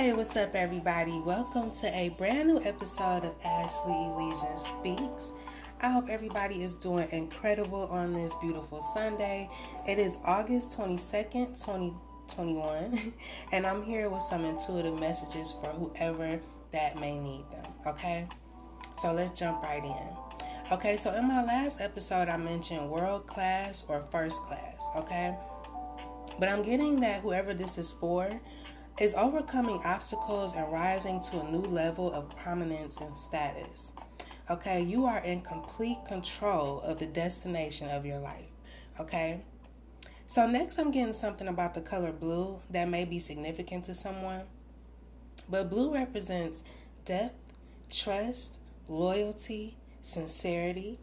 Hey, what's up, everybody? Welcome to a brand new episode of Ashley Elysian Speaks. I hope everybody is doing incredible on this beautiful Sunday. It is August 22nd, 2021, and I'm here with some intuitive messages for whoever that may need them, okay? So let's jump right in. Okay, so in my last episode, I mentioned world class or first class, okay? But I'm getting that whoever this is for is overcoming obstacles and rising to a new level of prominence and status. Okay, you are in complete control of the destination of your life. Okay, so next I'm getting something about the color blue that may be significant to someone. But blue represents depth, trust, loyalty, sincerity,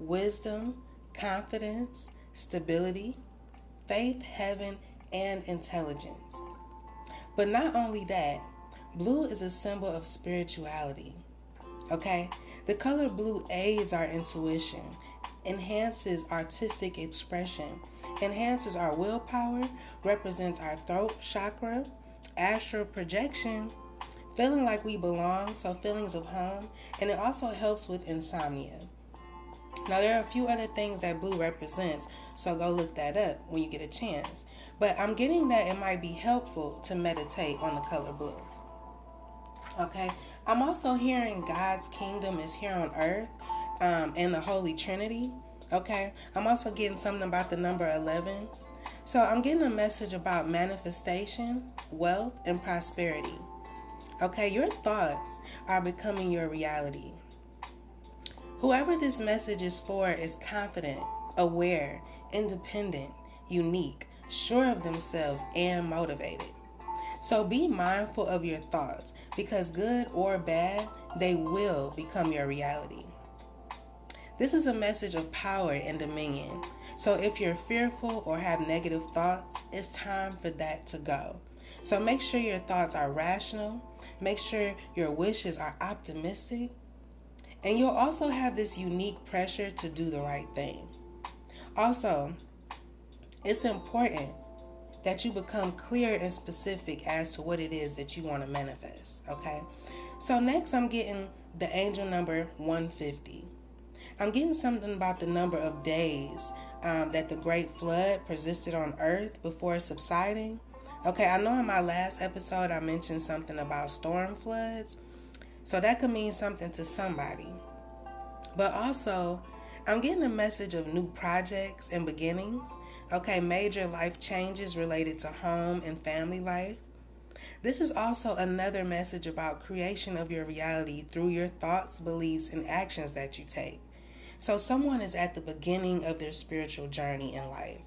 wisdom, confidence, stability, faith, heaven, and intelligence. But not only that, blue is a symbol of spirituality, okay? The color blue aids our intuition, enhances artistic expression, enhances our willpower, represents our throat chakra, astral projection, feeling like we belong, so feelings of home, and it also helps with insomnia. Now, there are a few other things that blue represents, so go look that up when you get a chance. But I'm getting that it might be helpful to meditate on the color blue. Okay? I'm also hearing God's kingdom is here on earth and the Holy Trinity. Okay? I'm also getting something about the number 11. So I'm getting a message about manifestation, wealth, and prosperity. Okay? Your thoughts are becoming your reality. Whoever this message is for is confident, aware, independent, unique, sure of themselves, and motivated. So be mindful of your thoughts, because good or bad, they will become your reality. This is a message of power and dominion. So if you're fearful or have negative thoughts, it's time for that to go. So make sure your thoughts are rational. Make sure your wishes are optimistic. And you'll also have this unique pressure to do the right thing. Also, it's important that you become clear and specific as to what it is that you want to manifest, okay? So next, I'm getting the angel number 150. I'm getting something about the number of days that the great flood persisted on earth before subsiding. Okay, I know in my last episode, I mentioned something about storm floods. So that could mean something to somebody. But also, I'm getting a message of new projects and beginnings. Okay, major life changes related to home and family life. This is also another message about creation of your reality through your thoughts, beliefs, and actions that you take. So someone is at the beginning of their spiritual journey in life.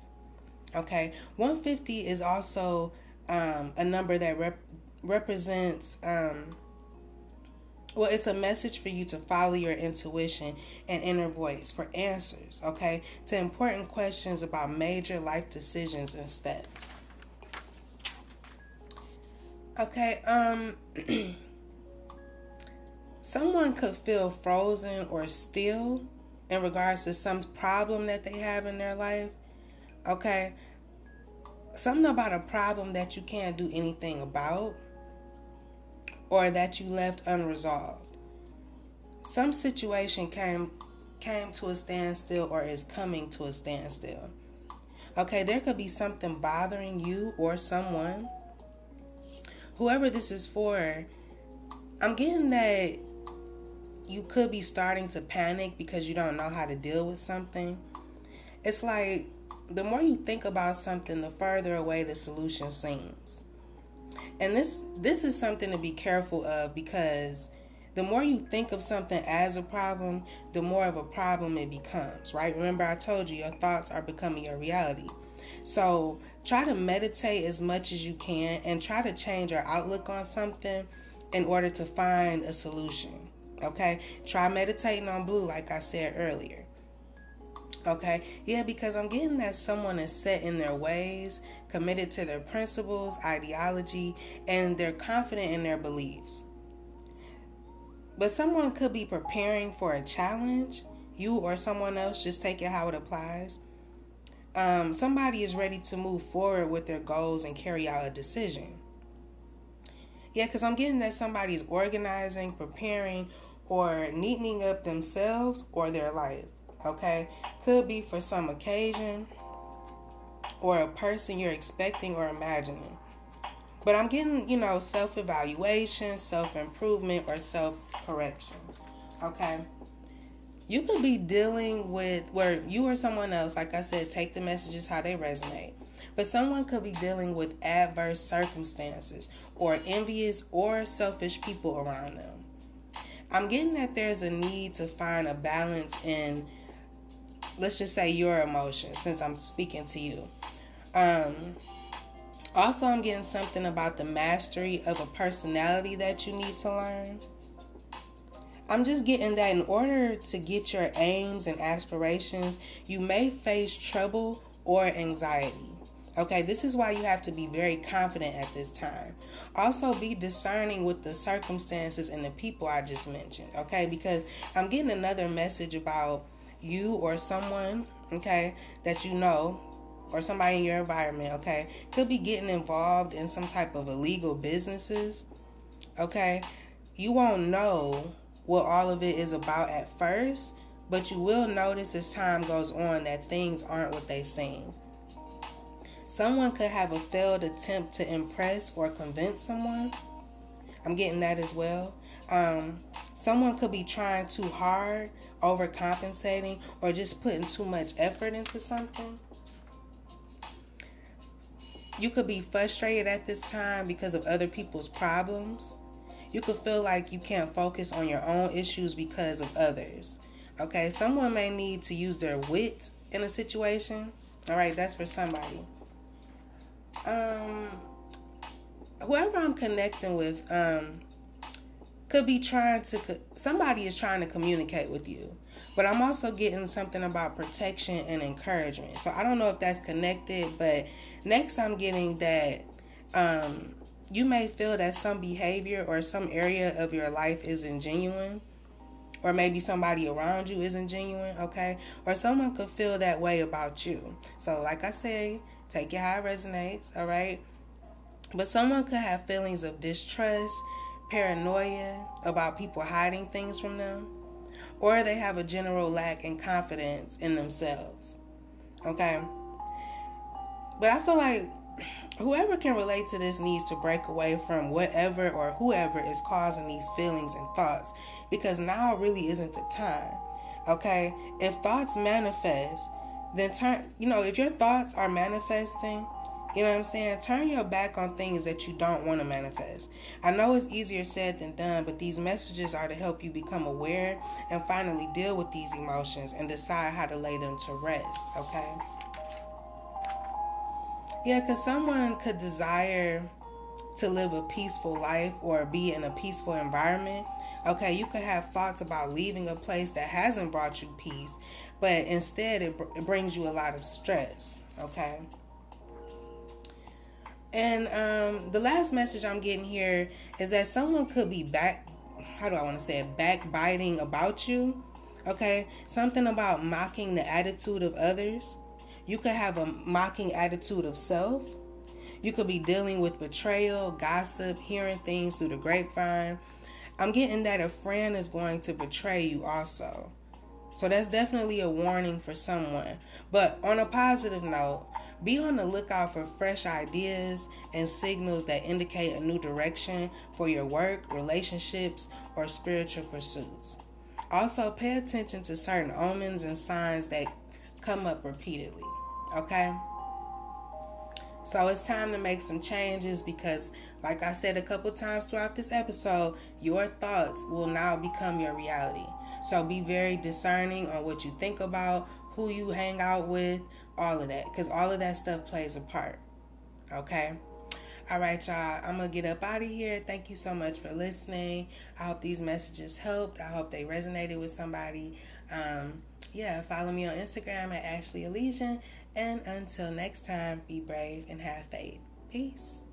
Okay, 150 is also a number that represents... Well, it's a message for you to follow your intuition and inner voice for answers, okay, to important questions about major life decisions and steps. Okay, someone could feel frozen or still in regards to some problem that they have in their life, okay? Something about a problem that you can't do anything about, or that you left unresolved. Some situation came to a standstill or is coming to a standstill. Okay, there could be something bothering you or someone. Whoever this is for, I'm getting that you could be starting to panic because you don't know how to deal with something. It's like the more you think about something, the further away the solution seems. And this is something to be careful of, because the more you think of something as a problem, the more of a problem it becomes, right? Remember, I told you your thoughts are becoming your reality. So try to meditate as much as you can and try to change your outlook on something in order to find a solution, okay? Try meditating on blue like I said earlier. Okay, yeah, because I'm getting that someone is set in their ways, committed to their principles, ideology, and they're confident in their beliefs. But someone could be preparing for a challenge. You or someone else, just take it how it applies. Somebody is ready to move forward with their goals and carry out a decision. Yeah, because I'm getting that somebody's organizing, preparing, or neatening up themselves or their life, okay? Could be for some occasion or a person you're expecting or imagining. But I'm getting, self-evaluation, self-improvement, or self-correction, okay? You could be dealing with where you or someone else, like I said, take the messages how they resonate. But someone could be dealing with adverse circumstances or envious or selfish people around them. I'm getting that there's a need to find a balance in, let's just say, your emotions, since I'm speaking to you. Also, I'm getting something about the mastery of a personality that you need to learn. I'm just getting that in order to get your aims and aspirations, you may face trouble or anxiety. Okay, this is why you have to be very confident at this time. Also, be discerning with the circumstances and the people I just mentioned, okay? Because I'm getting another message about you or someone, okay, that you know, or somebody in your environment, okay? Could be getting involved in some type of illegal businesses, okay? You won't know what all of it is about at first, but you will notice as time goes on that things aren't what they seem. Someone could have a failed attempt to impress or convince someone. I'm getting that as well. Someone could be trying too hard, overcompensating, or just putting too much effort into something. You could be frustrated at this time because of other people's problems. You could feel like you can't focus on your own issues because of others. Okay, someone may need to use their wit in a situation. All right, that's for somebody. Whoever I'm connecting with, could be trying to, somebody is trying to communicate with you, but I'm also getting something about protection and encouragement. So I don't know if that's connected, but next I'm getting that, you may feel that some behavior or some area of your life isn't genuine, or maybe somebody around you isn't genuine, okay? Or someone could feel that way about you. So like I say, take it how it resonates, all right? But someone could have feelings of distrust, paranoia about people hiding things from them, or they have a general lack in confidence in themselves, okay? But I feel like whoever can relate to this needs to break away from whatever or whoever is causing these feelings and thoughts, because now really isn't the time, okay? If thoughts manifest, then turn, if your thoughts are manifesting, turn your back on things that you don't want to manifest. I know it's easier said than done, but these messages are to help you become aware and finally deal with these emotions and decide how to lay them to rest, okay? Yeah, because someone could desire to live a peaceful life or be in a peaceful environment. Okay, you could have thoughts about leaving a place that hasn't brought you peace, but instead it brings you a lot of stress, okay? And the last message I'm getting here is that someone could be backbiting about you, okay? Something about mocking the attitude of others. You could have a mocking attitude of self. You could be dealing with betrayal, gossip, hearing things through the grapevine. I'm getting that a friend is going to betray you also. So that's definitely a warning for someone. But on a positive note, be on the lookout for fresh ideas and signals that indicate a new direction for your work, relationships, or spiritual pursuits. Also, pay attention to certain omens and signs that come up repeatedly. Okay, so it's time to make some changes, because like I said a couple times throughout this episode, your thoughts will now become your reality. So be very discerning on what you think about, who you hang out with, all of that, because all of that stuff plays a part. Okay, all right, y'all, I'm gonna get up out of here. Thank you so much for listening. I hope these messages helped. I hope they resonated with somebody. Yeah, follow me on Instagram at Ashley Elysian. And until next time, be brave and have faith. Peace.